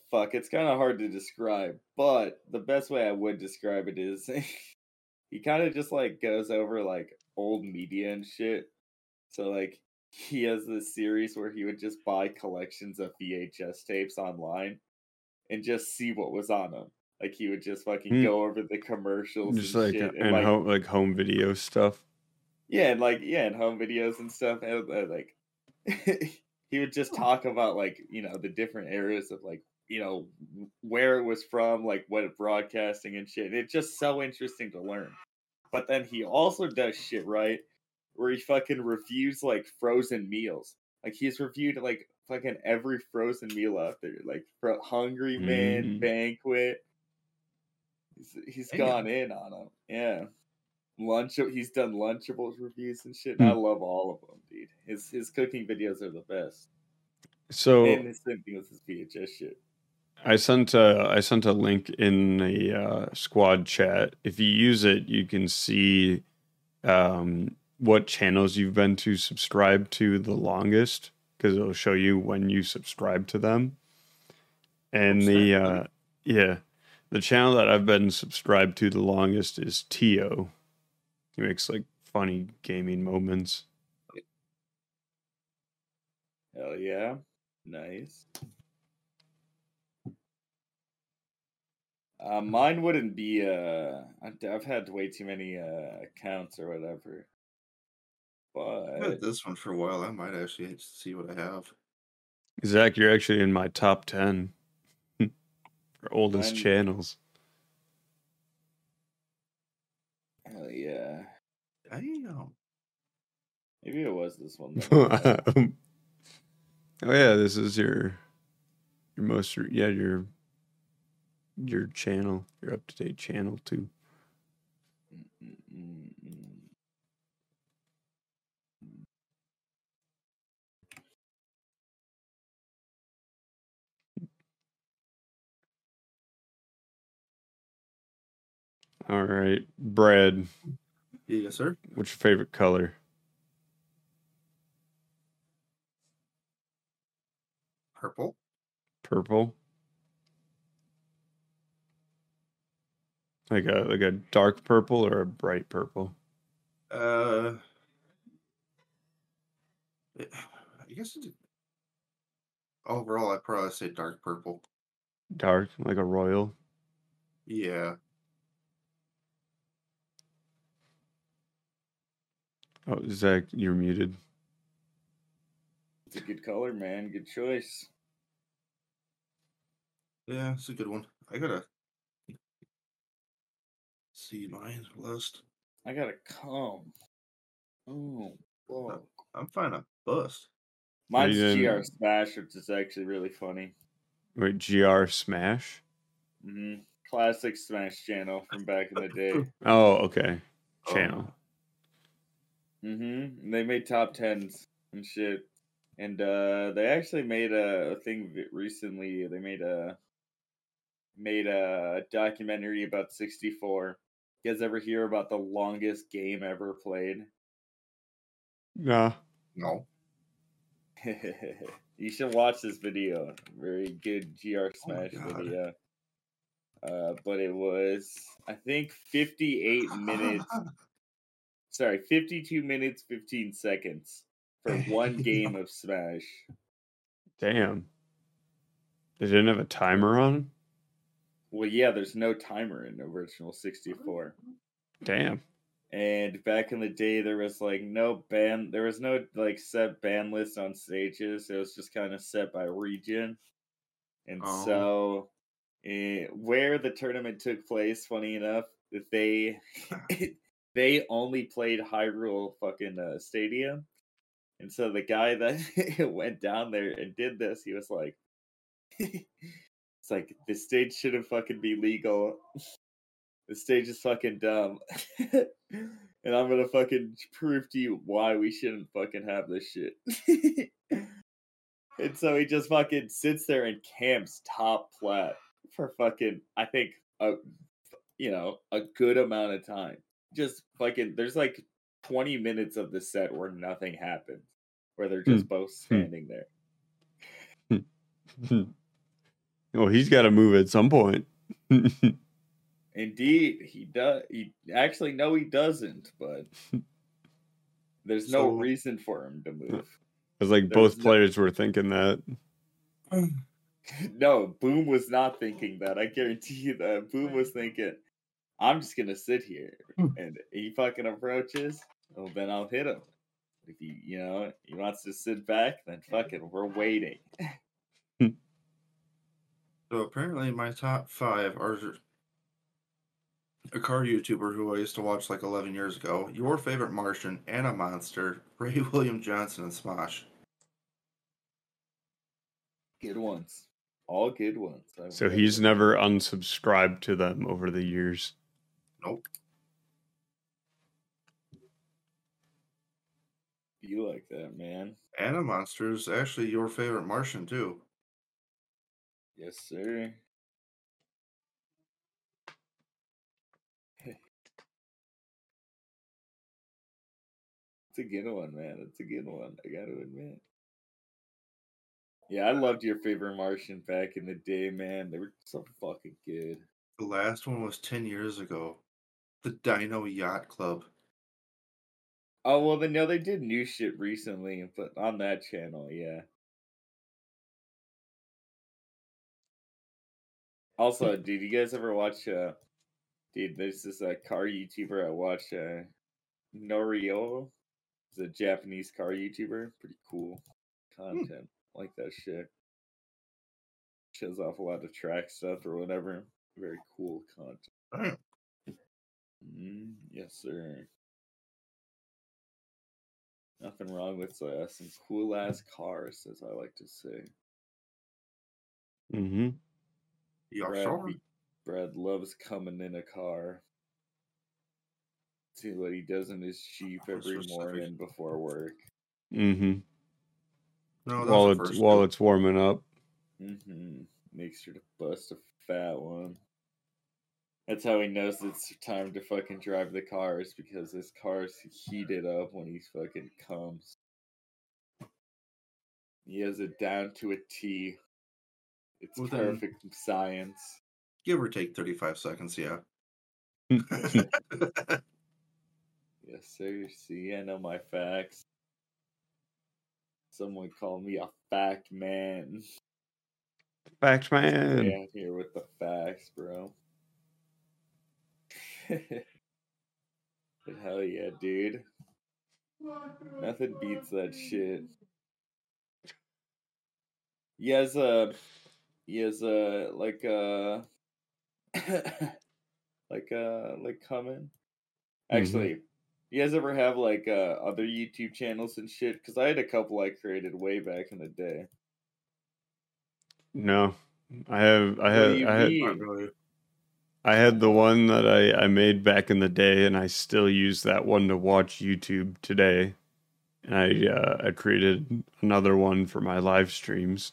Fuck, it's kind of hard to describe. But the best way I would describe it is... he kind of just like goes over like old media and shit. So like... he has this series where he would just buy collections of V H S tapes online and just see what was on them. Like, he would just fucking mm. go over the commercials just and like, shit. And, and like, home, like home video stuff. Yeah, and like, yeah, and home videos and stuff. And, uh, like, he would just talk about, like, you know, the different eras of, like, you know, where it was from, like, what broadcasting and shit. It's just so interesting to learn. But then he also does shit, right? Where he fucking reviews, like, frozen meals. Like, he's reviewed, like, fucking every frozen meal out there. Like, Hungry Man, mm-hmm. Banquet. He's, he's gone in on them. Yeah. Lunch. He's done Lunchables reviews and shit. And I love all of them, dude. His his cooking videos are the best. So... and his same thing with his V H S shit. I sent a, I sent a link in the uh, squad chat. If you use it, you can see... um what channels you've been to subscribe to the longest, because it'll show you when you subscribe to them. And the uh, yeah, the channel that I've been subscribed to the longest is Tio. He makes like funny gaming moments. Hell yeah. Nice. Uh, mine wouldn't be, uh, I've had way too many uh, accounts or whatever. But I've had this one for a while. I might actually see what I have. Zach, you're actually in my top ten for oldest mine... channels. Hell yeah. I don't know. Maybe it was this one. Though. Oh yeah, this is your your most yeah your your channel, your up to date channel too. All right, Brad. Yes, sir. What's your favorite color? Purple. Purple. Like a like a dark purple or a bright purple? Uh, I guess it, overall I'd probably say dark purple. Dark, like a royal? Yeah. Oh, Zach, you're muted. It's a good color, man. Good choice. Yeah, it's a good one. I gotta see mine list. I gotta come. Oh, whoa. I'm fine. I bust. Mine's G R Smash, which is actually really funny. Wait, G R Smash? Mm-hmm. Classic Smash channel from back in the day. Oh, okay. Channel. Oh. Mm-hmm. And they made top tens and shit. And uh, they actually made a, a thing recently. They made a made a documentary about sixty-four. You guys ever hear about the longest game ever played? Nah. No. You should watch this video. Very good G R Smash oh video. Uh, but it was, I think, fifty-eight minutes. Sorry, fifty-two minutes, fifteen seconds. For one game of Smash. Damn. They didn't have a timer on? Well, yeah, there's no timer in the original sixty-four. Damn. And back in the day, there was like no ban. There was no like set ban list on stages. It was just kind of set by region. And oh. so, it, where the tournament took place, funny enough, they they only played Hyrule fucking uh, Stadium. And so the guy that went down there and did this, he was like, it's like, this stage shouldn't fucking be legal. This stage is fucking dumb. And I'm going to fucking prove to you why we shouldn't fucking have this shit. And so he just fucking sits there and camps top plat for fucking, I think, a, you know, a good amount of time. Just fucking, there's like twenty minutes of the set where nothing happens, where they're just both standing there. Well, he's got to move at some point. Indeed, he does. He actually, no, he doesn't, but there's so, no reason for him to move. It's like there's both no, players were thinking that. No, Boom was not thinking that. I guarantee you that. Boom was thinking, I'm just going to sit here, and he fucking approaches, well, then I'll hit him. If he, you know, he wants to sit back, then fucking we're waiting. So apparently my top five are a car YouTuber who I used to watch like eleven years ago, Your Favorite Martian, Anna Monster, Ray William Johnson, and Smosh. Good ones. All good ones. I've so he's them. never unsubscribed to them over the years. Nope. You like that, man. Anna Monster is actually Your Favorite Martian, too. Yes, sir. It's a good one, man. It's a good one. I gotta admit. Yeah, I loved Your Favorite Martian back in the day, man. They were so fucking good. The last one was ten years ago. The Dino Yacht Club. Oh, well, they know they did new shit recently, but on that channel, yeah. Also, did you guys ever watch, uh, dude, there's this uh, car YouTuber I watch, uh, Norio. He's a Japanese car YouTuber. Pretty cool content. Hmm. Like that shit. Shows off a lot of track stuff or whatever. Very cool content. Mm, yes, sir. Nothing wrong with uh, some cool ass cars, as I like to say. Mm-hmm. Brad, Brad loves coming in a car. See what he does in his Jeep every morning before work. Mm-hmm. No, while it, while it's warming up. Mm-hmm. Make sure to bust a fat one. That's how he knows it's time to fucking drive the cars, because his car's heated up when he fucking comes. He has it down to a T. It's well, perfect then, science. Give or take thirty-five seconds, yeah. Yes, sir. See, I know my facts. Someone called me a fact man. Fact man. Yeah, I'm here with the facts, bro. But hell yeah, dude. Nothing beats that shit. He has a, he has a like a, like a like coming. Actually. Mm-hmm. You guys ever have, like, uh, other YouTube channels and shit? Because I had a couple I created way back in the day. No. I have... I had, I had, I had the one that I, I made back in the day, and I still use that one to watch YouTube today. And I, uh, I created another one for my live streams.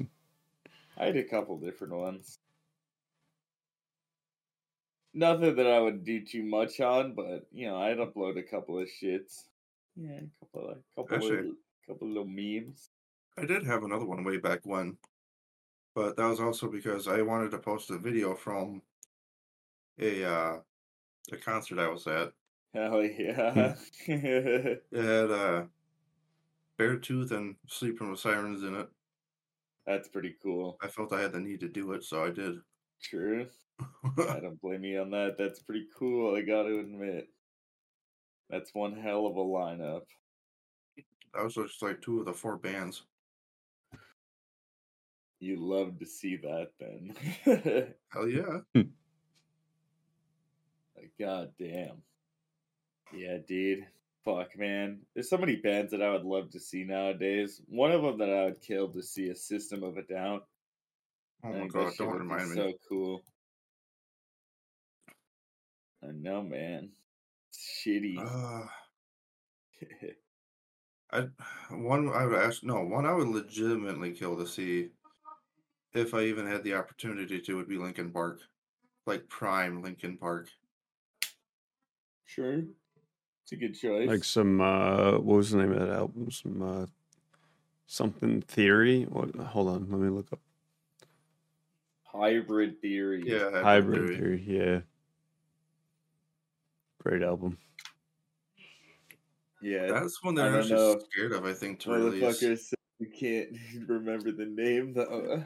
I had a couple different ones. Nothing that I would do too much on, but, you know, I'd upload a couple of shits. Yeah, a couple of, couple Actually, of, couple of little memes. I did have another one way back when, but that was also because I wanted to post a video from a uh, a concert I was at. Oh, yeah. It had uh, Beartooth and Sleeping with Sirens in it. That's pretty cool. I felt I had the need to do it, so I did. True. I don't blame you on that. That's pretty cool, I gotta admit. That's one hell of a lineup. That was just like two of the four bands. You love to see that, then. Hell yeah. Like, god damn. Yeah, dude. Fuck, man. There's so many bands that I would love to see nowadays. One of them that I would kill to see is System of a Down. Oh my god, don't remind me. So cool. I know, man. It's shitty. Uh, I one I would ask no one I would legitimately kill to see if I even had the opportunity to would be Linkin Park, like prime Linkin Park. Sure, it's a good choice. Like some uh, what was the name of that album? Some uh, something theory. What? Hold on, let me look up. Hybrid Theory. Yeah, Hybrid Theory. theory yeah. Great album. Yeah, that's one that I'm actually know. scared of. I think to release. Motherfucker said you can't remember the name though.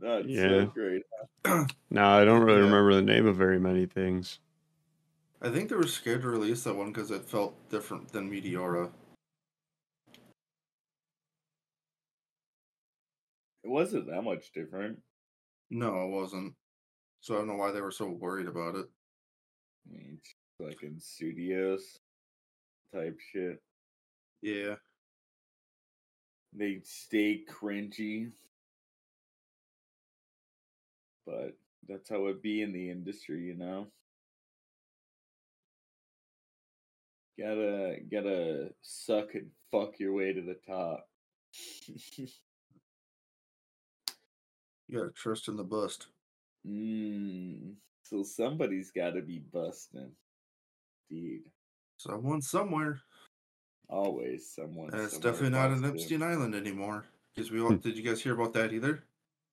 That's yeah. so great. No, I don't really yeah. remember the name of very many things. I think they were scared to release that one because it felt different than Meteora. It wasn't that much different. No, it wasn't. So I don't know why they were so worried about it. I mean, like in studios type shit. Yeah. They stay cringy. But that's how it be in the industry, you know? Gotta, gotta suck and fuck your way to the top. You gotta trust in the bust. Mmm. So somebody's gotta be busting. Someone somewhere. Always someone. That's definitely not an Epstein Island anymore. Because we all did. You guys hear about that either,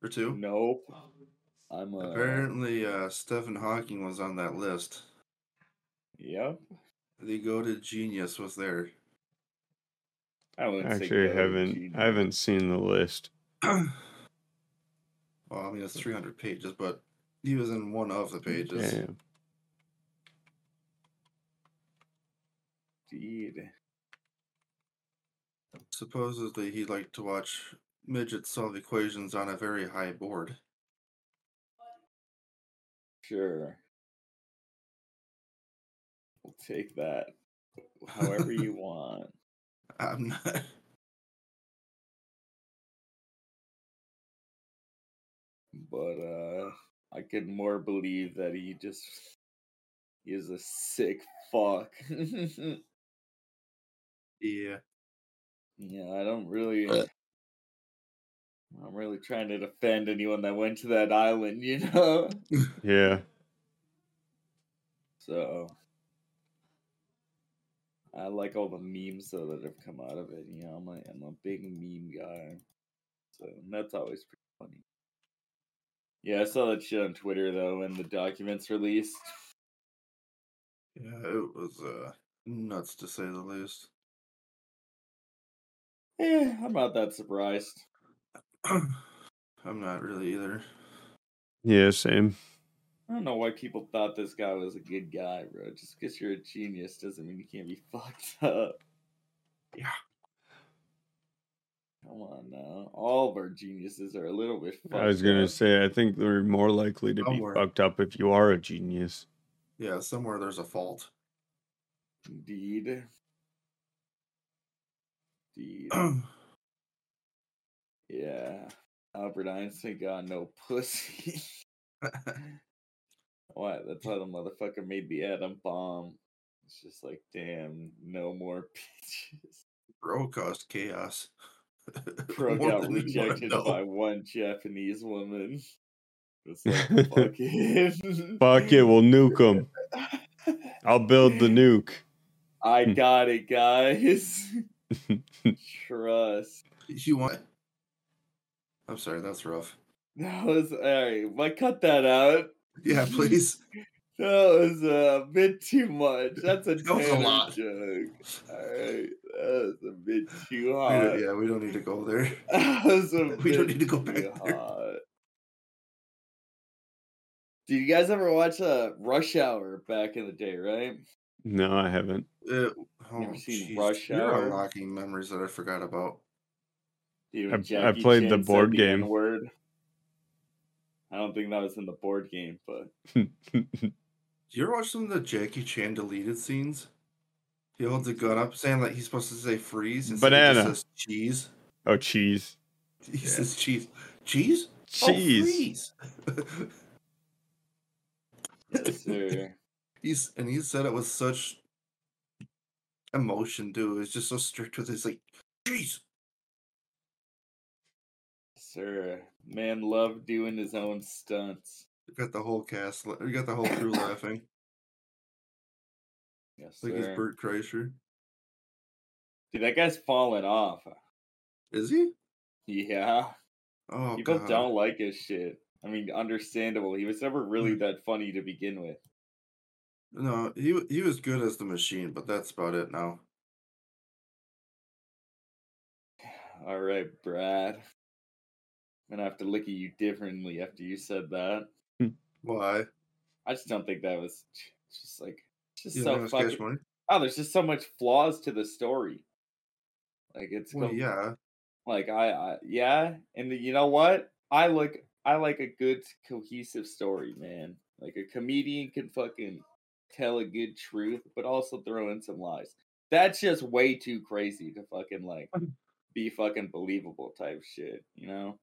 or two? Nope. I'm a... apparently uh, Stephen Hawking was on that list. Yep. The goated genius was there. I wouldn't actually haven't. Genius. I haven't seen the list. Well, I mean it's three hundred pages, but he was in one of the pages. Damn. Indeed. Supposedly, he liked to watch midgets solve equations on a very high board. Sure. We'll take that however you want. I'm not. But, uh, I could more believe that he just he is a sick fuck. Yeah. Yeah, I don't really... I'm really trying to defend anyone that went to that island, you know? Yeah. So... I like all the memes, though, that have come out of it. You know, I'm a, I'm a big meme guy. So, and that's always pretty funny. Yeah, I saw that shit on Twitter, though, when the documents released. Yeah, it was uh, nuts, to say the least. Eh, I'm not that surprised. I'm not really either. Yeah, same. I don't know why people thought this guy was a good guy, bro. Just because you're a genius doesn't mean you can't be fucked up. Yeah. Come on now. All of our geniuses are a little bit fucked up. I was going to say, I think they're more likely to somewhere. be fucked up if you are a genius. Yeah, somewhere there's a fault. Indeed. Yeah, Albert Einstein got no pussy. Why? That's how the motherfucker made the atom bomb. It's just like, damn, no more bitches. Bro caused chaos. Bro got rejected by one Japanese woman. It's like, fuck it. Fuck it, we'll nuke him. I'll build the nuke. I got it, guys. Trust. You want? I'm sorry, that's rough. That was all right. I cut that out. Yeah, please. That was a bit too much. That's a, that was a lot. Joke. All right, that was a bit too hot. Yeah, we don't need to go there. That was a we bit don't need to go back too there. Hot. Did you guys ever watch uh, Rush Hour back in the day? Right. No, I haven't. Uh, oh, Never seen geez. Rush Hour. You're unlocking memories that I forgot about. Dude, I, I played Chin the board game. The I don't think that was in the board game, but... Do you ever watch some of the Jackie Chan deleted scenes? He holds a gun up, saying like he's supposed to say freeze, and banana. He says cheese. Oh, cheese. He yeah. says cheese. Cheese? Cheese. Oh, freeze. Yes, sir. He's, and he said it with such emotion, dude. It's just so strict with it. It's like, jeez. Sir, man loved doing his own stunts. We got the whole cast. We got the whole crew laughing. Yes, sir. Like it's Bert Kreischer. Dude, that guy's falling off. Is he? Yeah. Oh, people God. Don't like his shit. I mean, understandable. He was never really that funny to begin with. No, he he was good as the machine, but that's about it now. All right, Brad. I'm gonna have to look at you differently after you said that. Why? I just don't think that was just like just you so fucking. Oh, there's just so much flaws to the story. Like it's well, going, yeah. Like I, I yeah, and the, you know what? I like I like a good cohesive story, man. Like a comedian can fucking tell a good truth, but also throw in some lies. That's just way too crazy to fucking like be fucking believable type shit, you know?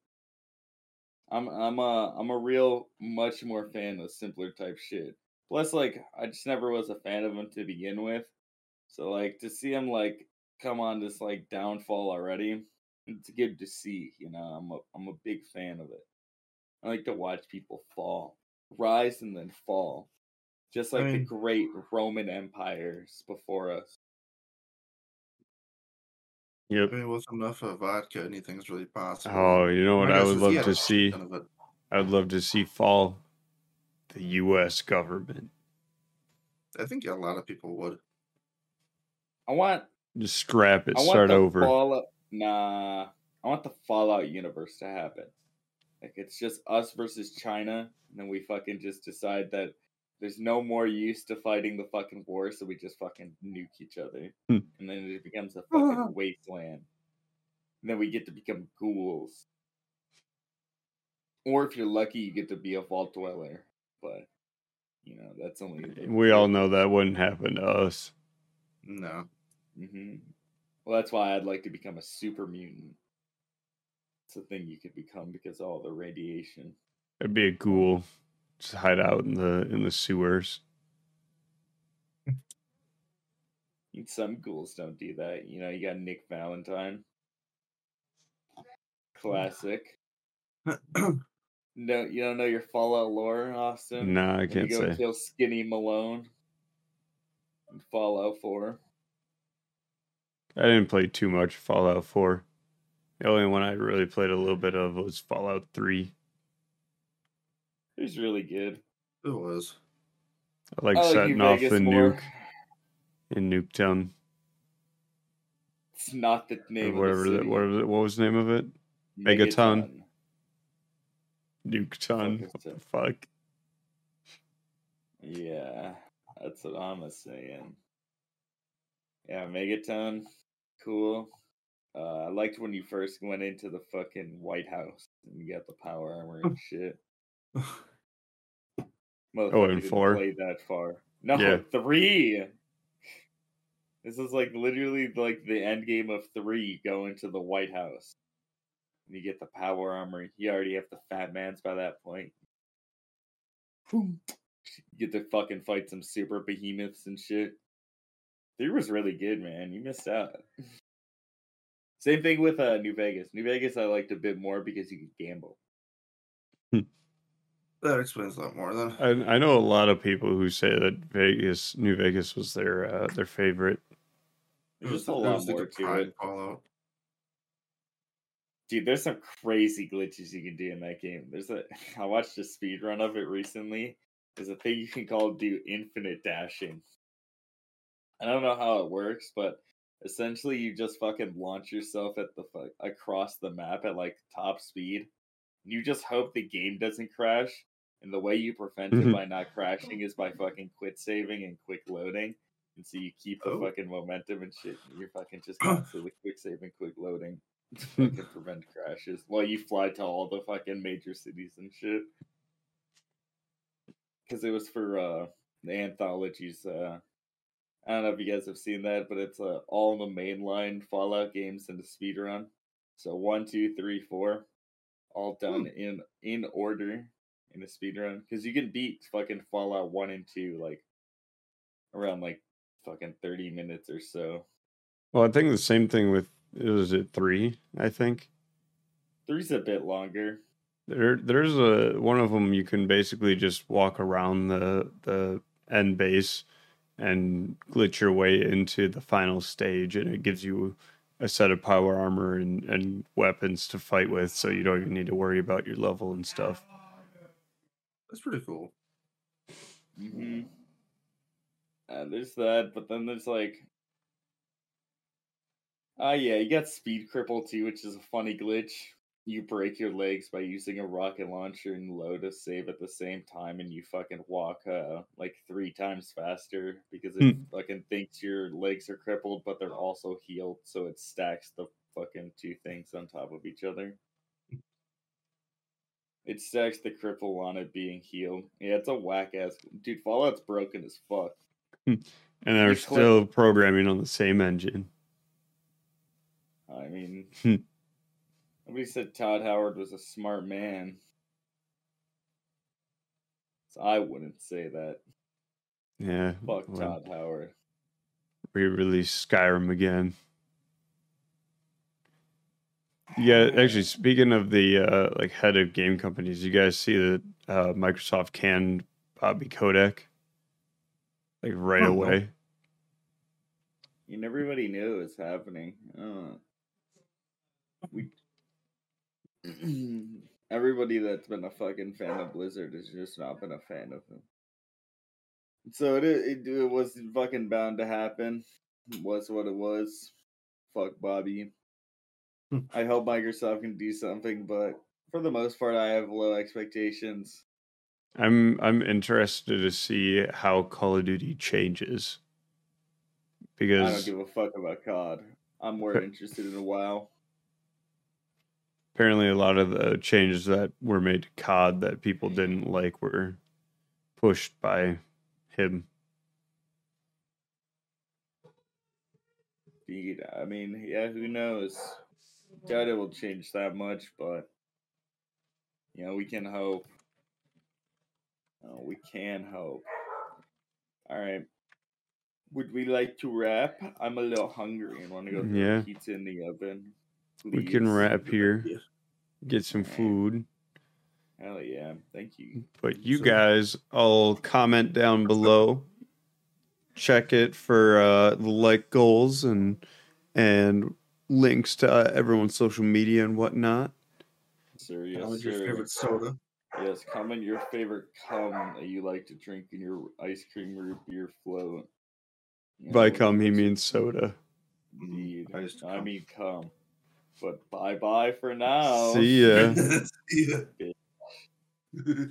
I'm I'm a I'm a real much more fan of simpler type shit. Plus, like I just never was a fan of him to begin with, so like to see him like come on this like downfall already, it's good to see. You know, I'm a I'm a big fan of it. I like to watch people fall, rise, and then fall. Just like I mean, the great Roman empires before us. Yep. I mean, with enough of vodka, anything's really possible. Oh, you know what I, I would love yeah, to see? I would love to see fall the U S government. I think yeah, a lot of people would. I want... Just scrap it, I start over. Fallout, nah, I want the Fallout universe to happen. Like, it's just us versus China, and then we fucking just decide that there's no more use to fighting the fucking war, so we just fucking nuke each other. Hmm. And then it becomes a fucking wasteland. And then we get to become ghouls. Or if you're lucky, you get to be a vault dweller. But, you know, that's only... We all know that wouldn't happen to us. No. Mm-hmm. Well, that's why I'd like to become a super mutant. It's a thing you could become because of all the radiation. It'd be a ghoul. Just hide out in the in the sewers. Some ghouls don't do that. You know, you got Nick Valentine. Classic. No, you don't know your Fallout lore, Austin? No, I can't you go say. Kill Skinny Malone in Fallout four. I didn't play too much Fallout four. The only one I really played a little bit of was Fallout three. It was really good. It was. I like oh, setting off the more. nuke in Nuketown. It's not the name or whatever of the city. That, whatever, what was the name of it? Megaton. Nuketown. What the fuck? Yeah, that's what I'm saying. Yeah, Megaton. Cool. Uh, I liked when you first went into the fucking White House and you got the power armor and shit. Oh, and four. Play that far? No, yeah. Three. This is like literally like the end game of three. You go into the White House and you get the power armor. You already have the Fat Mans by that point. You get to fucking fight some super behemoths and shit. Three was really good, man. You missed out. Same thing with uh, New Vegas. New Vegas, I liked a bit more because you could gamble. That explains a lot more, then. I, I know a lot of people who say that Vegas, New Vegas, was their uh, their favorite. It was a lot more to it. Fallout. Dude, there's some crazy glitches you can do in that game. There's a I watched a speedrun of it recently. There's a thing you can call do infinite dashing. I don't know how it works, but essentially you just fucking launch yourself at the fuck across the map at like top speed. You just hope the game doesn't crash, and the way you prevent it by not crashing is by fucking quit saving and quick loading, and so you keep the oh. fucking momentum and shit. And you're fucking just constantly quick saving, quick loading to fucking prevent crashes while you fly to all the fucking major cities and shit. Because it was for uh, the anthologies. Uh, I don't know if you guys have seen that, but it's uh, all the mainline Fallout games in the speedrun. So one, two, three, four. All done hmm. in in order in a speedrun. Because you can beat fucking Fallout one and two like around like fucking thirty minutes or so. Well, I think the same thing with is it three, I think. Three's a bit longer. There there's a one of them you can basically just walk around the the end base and glitch your way into the final stage, and it gives you a set of power armor and, and weapons to fight with, so you don't even need to worry about your level and stuff. That's pretty cool. Mm-hmm. Uh, there's that, but then there's like... Oh uh, yeah, you got Speed Cripple too, which is a funny glitch. You break your legs by using a rocket launcher and load a save at the same time, and you fucking walk uh, like three times faster because it mm. fucking thinks your legs are crippled, but they're also healed, so it stacks the fucking two things on top of each other. It stacks the cripple on it being healed. Yeah, it's a whack-ass... Dude, Fallout's broken as fuck. And they're it's still clip- programming on the same engine. I mean... Nobody said Todd Howard was a smart man. So I wouldn't say that. Yeah. Fuck Todd Howard. Re-release Skyrim again. Yeah, actually, speaking of the uh, like head of game companies, you guys see that uh, Microsoft canned Bobby Kotick? Like, right away? And everybody knew it was happening. Oh. We... Everybody that's been a fucking fan of Blizzard has just not been a fan of them. So it, it it was fucking bound to happen. It was what it was. Fuck Bobby. I hope Microsoft can do something, but for the most part, I have low expectations. I'm I'm interested to see how Call of Duty changes. Because I don't give a fuck about C O D. I'm more interested in WoW. Apparently, a lot of the changes that were made to C O D that people didn't like were pushed by him. Dude, I mean, yeah, who knows? Doubt it will change that much, but you know, we can hope. Oh, we can hope. All right. Would we like to wrap? I'm a little hungry and want to go throw yeah. pizza in the oven. Please. We can wrap here. Get some food. Hell yeah. Thank you. But you so, guys all comment down below. Check it for uh, the like goals and and links to uh, everyone's social media and whatnot. Sir, yes, Comment sir. Your favorite soda. Yes, comment your favorite cum that you like to drink in your ice cream root beer float. You know, by cum, he means soda. Indeed. I, I mean cum. But bye-bye for now. See ya. See ya.